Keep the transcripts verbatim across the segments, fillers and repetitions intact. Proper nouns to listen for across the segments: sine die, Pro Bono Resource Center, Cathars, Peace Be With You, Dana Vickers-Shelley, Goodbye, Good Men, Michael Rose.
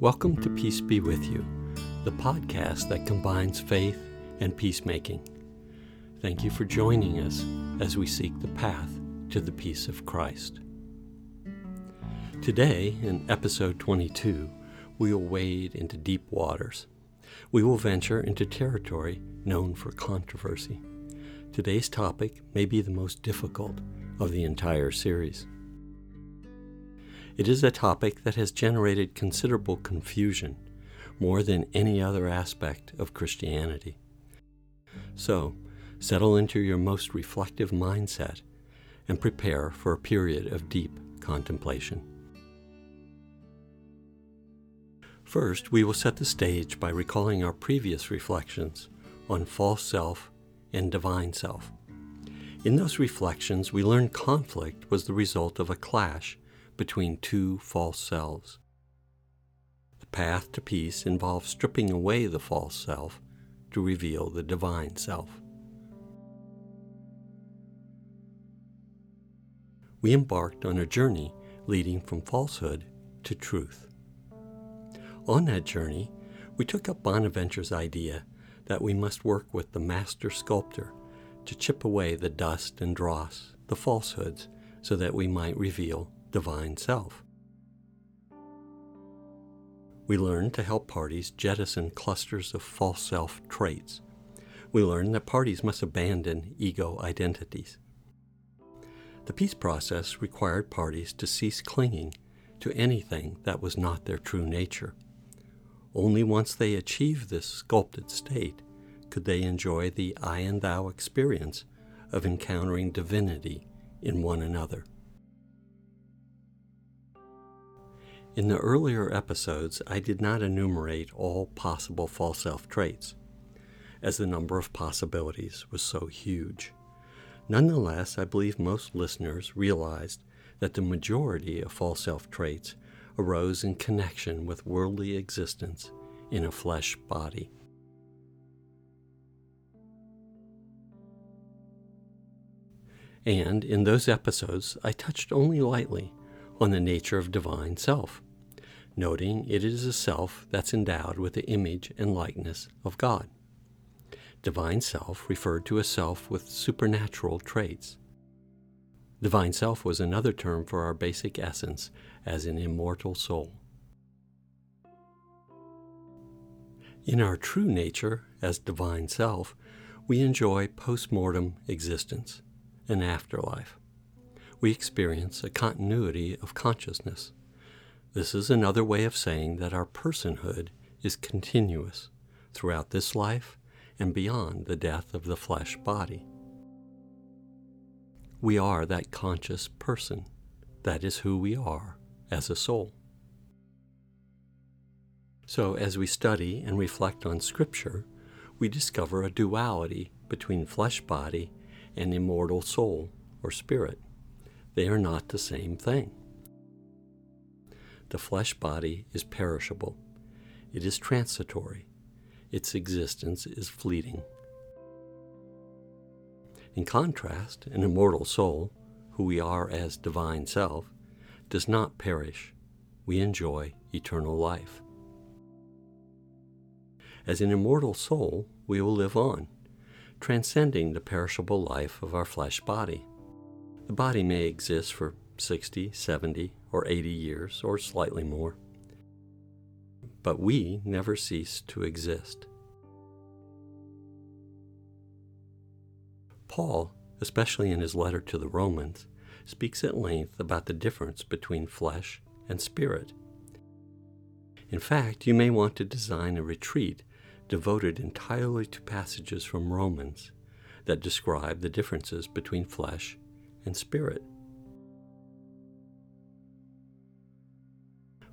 Welcome to Peace Be With You, the podcast that combines faith and peacemaking. Thank you for joining us as we seek the path to the peace of Christ. Today, in episode twenty-two, we will wade into deep waters. We will venture into territory known for controversy. Today's topic may be the most difficult of the entire series. It is a topic that has generated considerable confusion, more than any other aspect of Christianity. So, settle into your most reflective mindset and prepare for a period of deep contemplation. First, we will set the stage by recalling our previous reflections on false self and divine self. In those reflections, we learned conflict was the result of a clash between two false selves. The path to peace involves stripping away the false self to reveal the divine self. We embarked on a journey leading from falsehood to truth. On that journey, we took up Bonaventure's idea that we must work with the master sculptor to chip away the dust and dross, the falsehoods, so that we might reveal divine self. We learned to help parties jettison clusters of false self traits. We learned that parties must abandon ego identities. The peace process required parties to cease clinging to anything that was not their true nature. Only once they achieved this sculpted state could they enjoy the I and thou experience of encountering divinity in one another. In the earlier episodes, I did not enumerate all possible false self traits, as the number of possibilities was so huge. Nonetheless, I believe most listeners realized that the majority of false self traits arose in connection with worldly existence in a flesh body. And in those episodes, I touched only lightly on the nature of divine self, noting it is a self that's endowed with the image and likeness of God. Divine self referred to a self with supernatural traits. Divine self was another term for our basic essence as an immortal soul. In our true nature, as divine self, we enjoy post-mortem existence, an afterlife. We experience a continuity of consciousness. This is another way of saying that our personhood is continuous throughout this life and beyond the death of the flesh body. We are that conscious person. That is who we are as a soul. So as we study and reflect on Scripture, we discover a duality between flesh body and immortal soul or spirit. They are not the same thing. The flesh body is perishable. It is transitory. Its existence is fleeting. In contrast, an immortal soul, who we are as divine self, does not perish. We enjoy eternal life. As an immortal soul, we will live on, transcending the perishable life of our flesh body. The body may exist for sixty, seventy, or eighty years, or slightly more. But we never cease to exist. Paul, especially in his letter to the Romans, speaks at length about the difference between flesh and spirit. In fact, you may want to design a retreat devoted entirely to passages from Romans that describe the differences between flesh and and spirit.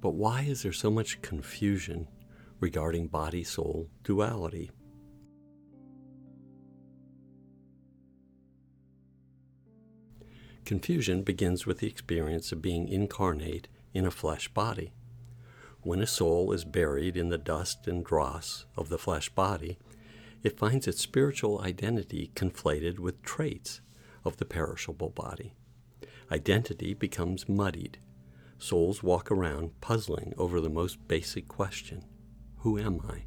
But why is there so much confusion regarding body-soul duality? Confusion begins with the experience of being incarnate in a flesh body. When a soul is buried in the dust and dross of the flesh body, it finds its spiritual identity conflated with traits of the perishable body. Identity becomes muddied. souls walk around puzzling over the most basic question, who am I?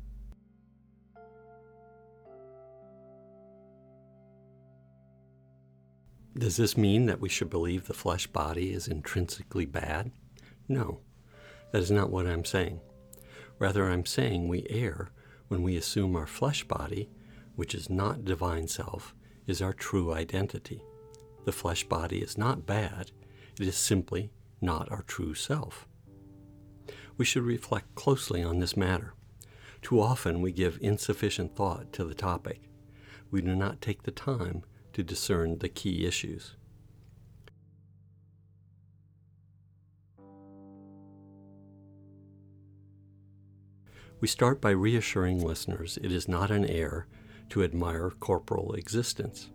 Does this mean that we should believe the flesh body is intrinsically bad? No, that is not what I'm saying. Rather, I'm saying we err when we assume our flesh body, which is not divine self, is our true identity. The flesh body is not bad, it is simply not our true self. We should reflect closely on this matter. Too often we give insufficient thought to the topic. We do not take the time to discern the key issues. We start by reassuring listeners it is not an error to admire corporal existence.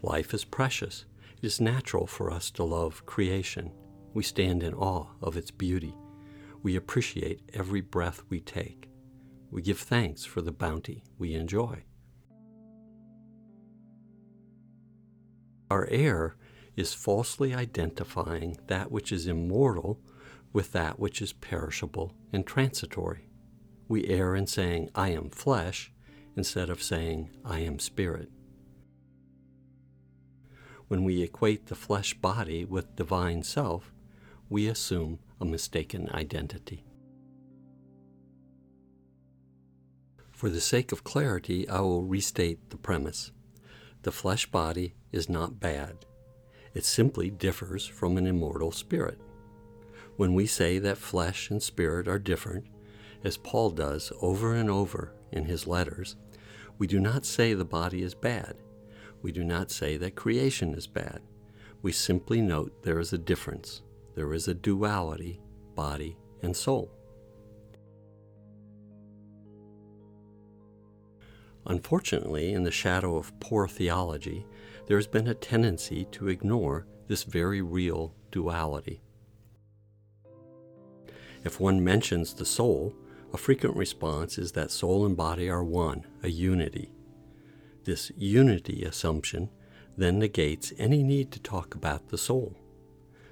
Life is precious. It is natural for us to love creation. We stand in awe of its beauty. We appreciate every breath we take. We give thanks for the bounty we enjoy. Our error is falsely identifying that which is immortal with that which is perishable and transitory. We err in saying, I am flesh, instead of saying, I am spirit. When we equate the flesh body with divine self, we assume a mistaken identity. For the sake of clarity, I will restate the premise. The flesh body is not bad. It simply differs from an immortal spirit. When we say that flesh and spirit are different, as Paul does over and over in his letters, we do not say the body is bad. We do not say that creation is bad. We simply note there is a difference. There is a duality, body and soul. Unfortunately, in the shadow of poor theology, there has been a tendency to ignore this very real duality. If one mentions the soul, a frequent response is that soul and body are one, a unity. This unity assumption then negates any need to talk about the soul.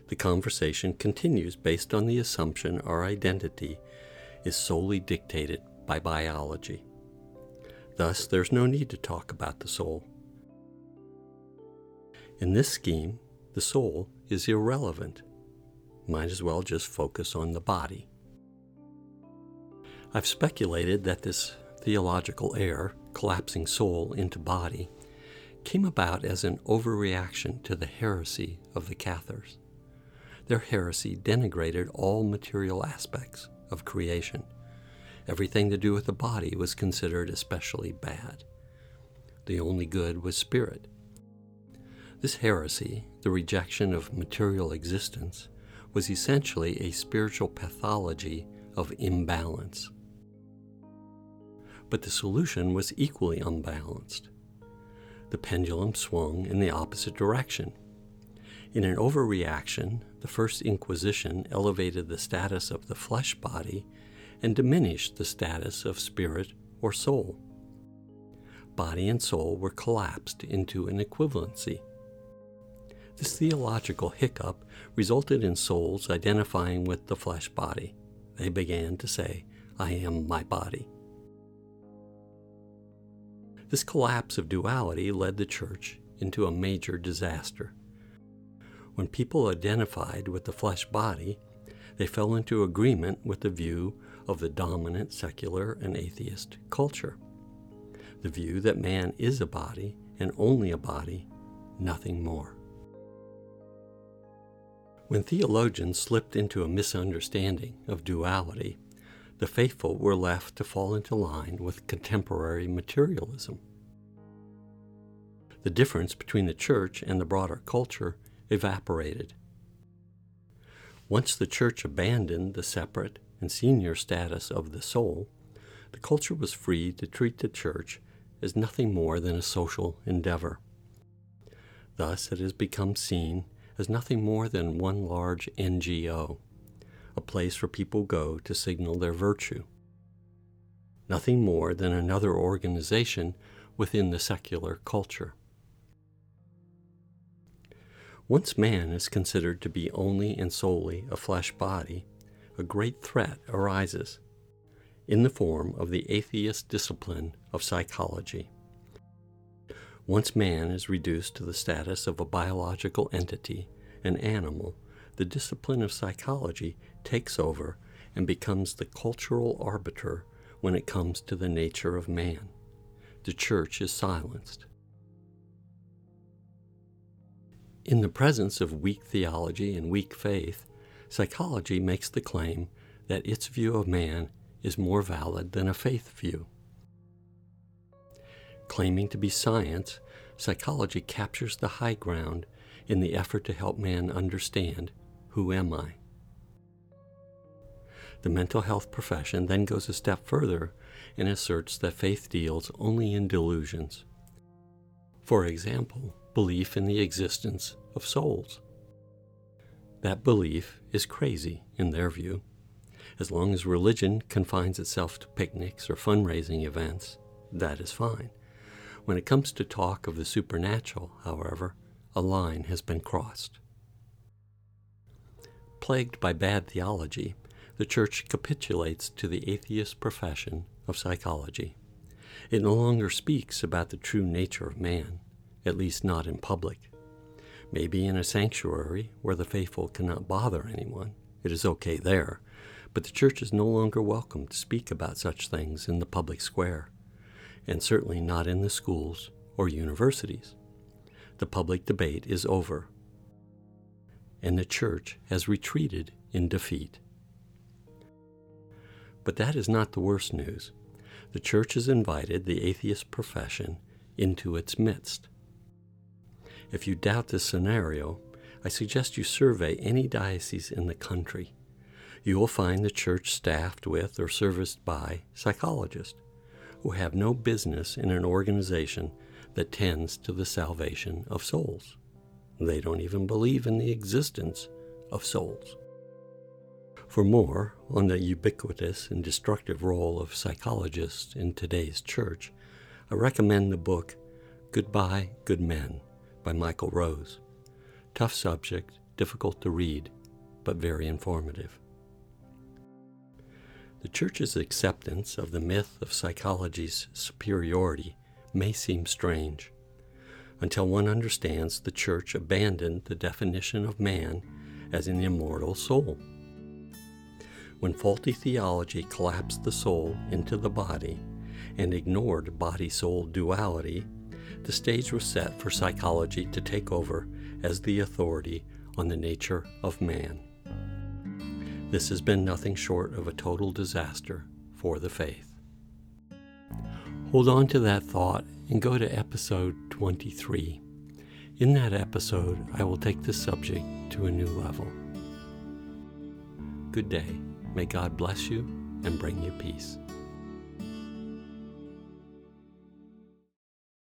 The conversation continues based on the assumption our identity is solely dictated by biology. Thus, there's no need to talk about the soul. In this scheme, the soul is irrelevant. Might as well just focus on the body. I've speculated that this theological error, collapsing soul into body, came about as an overreaction to the heresy of the Cathars. Their heresy denigrated all material aspects of creation. Everything to do with the body was considered especially bad. The only good was spirit. This heresy, the rejection of material existence, was essentially a spiritual pathology of imbalance. But the solution was equally unbalanced. The pendulum swung in the opposite direction. In an overreaction, the first Inquisition elevated the status of the flesh body and diminished the status of spirit or soul. Body and soul were collapsed into an equivalency. This theological hiccup resulted in souls identifying with the flesh body. They began to say, I am my body. This collapse of duality led the church into a major disaster. When people identified with the flesh body, they fell into agreement with the view of the dominant secular and atheist culture. The view that man is a body and only a body, nothing more. When theologians slipped into a misunderstanding of duality, the faithful were left to fall into line with contemporary materialism. The difference between the church and the broader culture evaporated. Once the church abandoned the separate and senior status of the soul, the culture was free to treat the church as nothing more than a social endeavor. Thus, it has become seen as nothing more than one large N G O. A place where people go to signal their virtue. Nothing more than another organization within the secular culture. Once man is considered to be only and solely a flesh body, a great threat arises in the form of the atheist discipline of psychology. Once man is reduced to the status of a biological entity, an animal, the discipline of psychology takes over and becomes the cultural arbiter when it comes to the nature of man. The church is silenced. In the presence of weak theology and weak faith, psychology makes the claim that its view of man is more valid than a faith view. Claiming to be science, psychology captures the high ground in the effort to help man understand, who am I? The mental health profession then goes a step further and asserts that faith deals only in delusions. For example, belief in the existence of souls. That belief is crazy in their view. As long as religion confines itself to picnics or fundraising events, that is fine. When it comes to talk of the supernatural, however, a line has been crossed. Plagued by bad theology, the church capitulates to the atheist profession of psychology. It no longer speaks about the true nature of man, at least not in public. Maybe in a sanctuary where the faithful cannot bother anyone, it is okay there, but the church is no longer welcome to speak about such things in the public square, and certainly not in the schools or universities. The public debate is over, and the church has retreated in defeat. But that is not the worst news. The church has invited the atheist profession into its midst. If you doubt this scenario, I suggest you survey any diocese in the country. You will find the church staffed with or serviced by psychologists who have no business in an organization that tends to the salvation of souls. They don't even believe in the existence of souls. For more on the ubiquitous and destructive role of psychologists in today's church, I recommend the book Goodbye, Good Men by Michael Rose. Tough subject, difficult to read, but very informative. The church's acceptance of the myth of psychology's superiority may seem strange, until one understands the church abandoned the definition of man as an immortal soul. When faulty theology collapsed the soul into the body and ignored body-soul duality, the stage was set for psychology to take over as the authority on the nature of man. This has been nothing short of a total disaster for the faith. Hold on to that thought and go to episode twenty-three. In that episode, I will take this subject to a new level. Good day. May God bless you and bring you peace.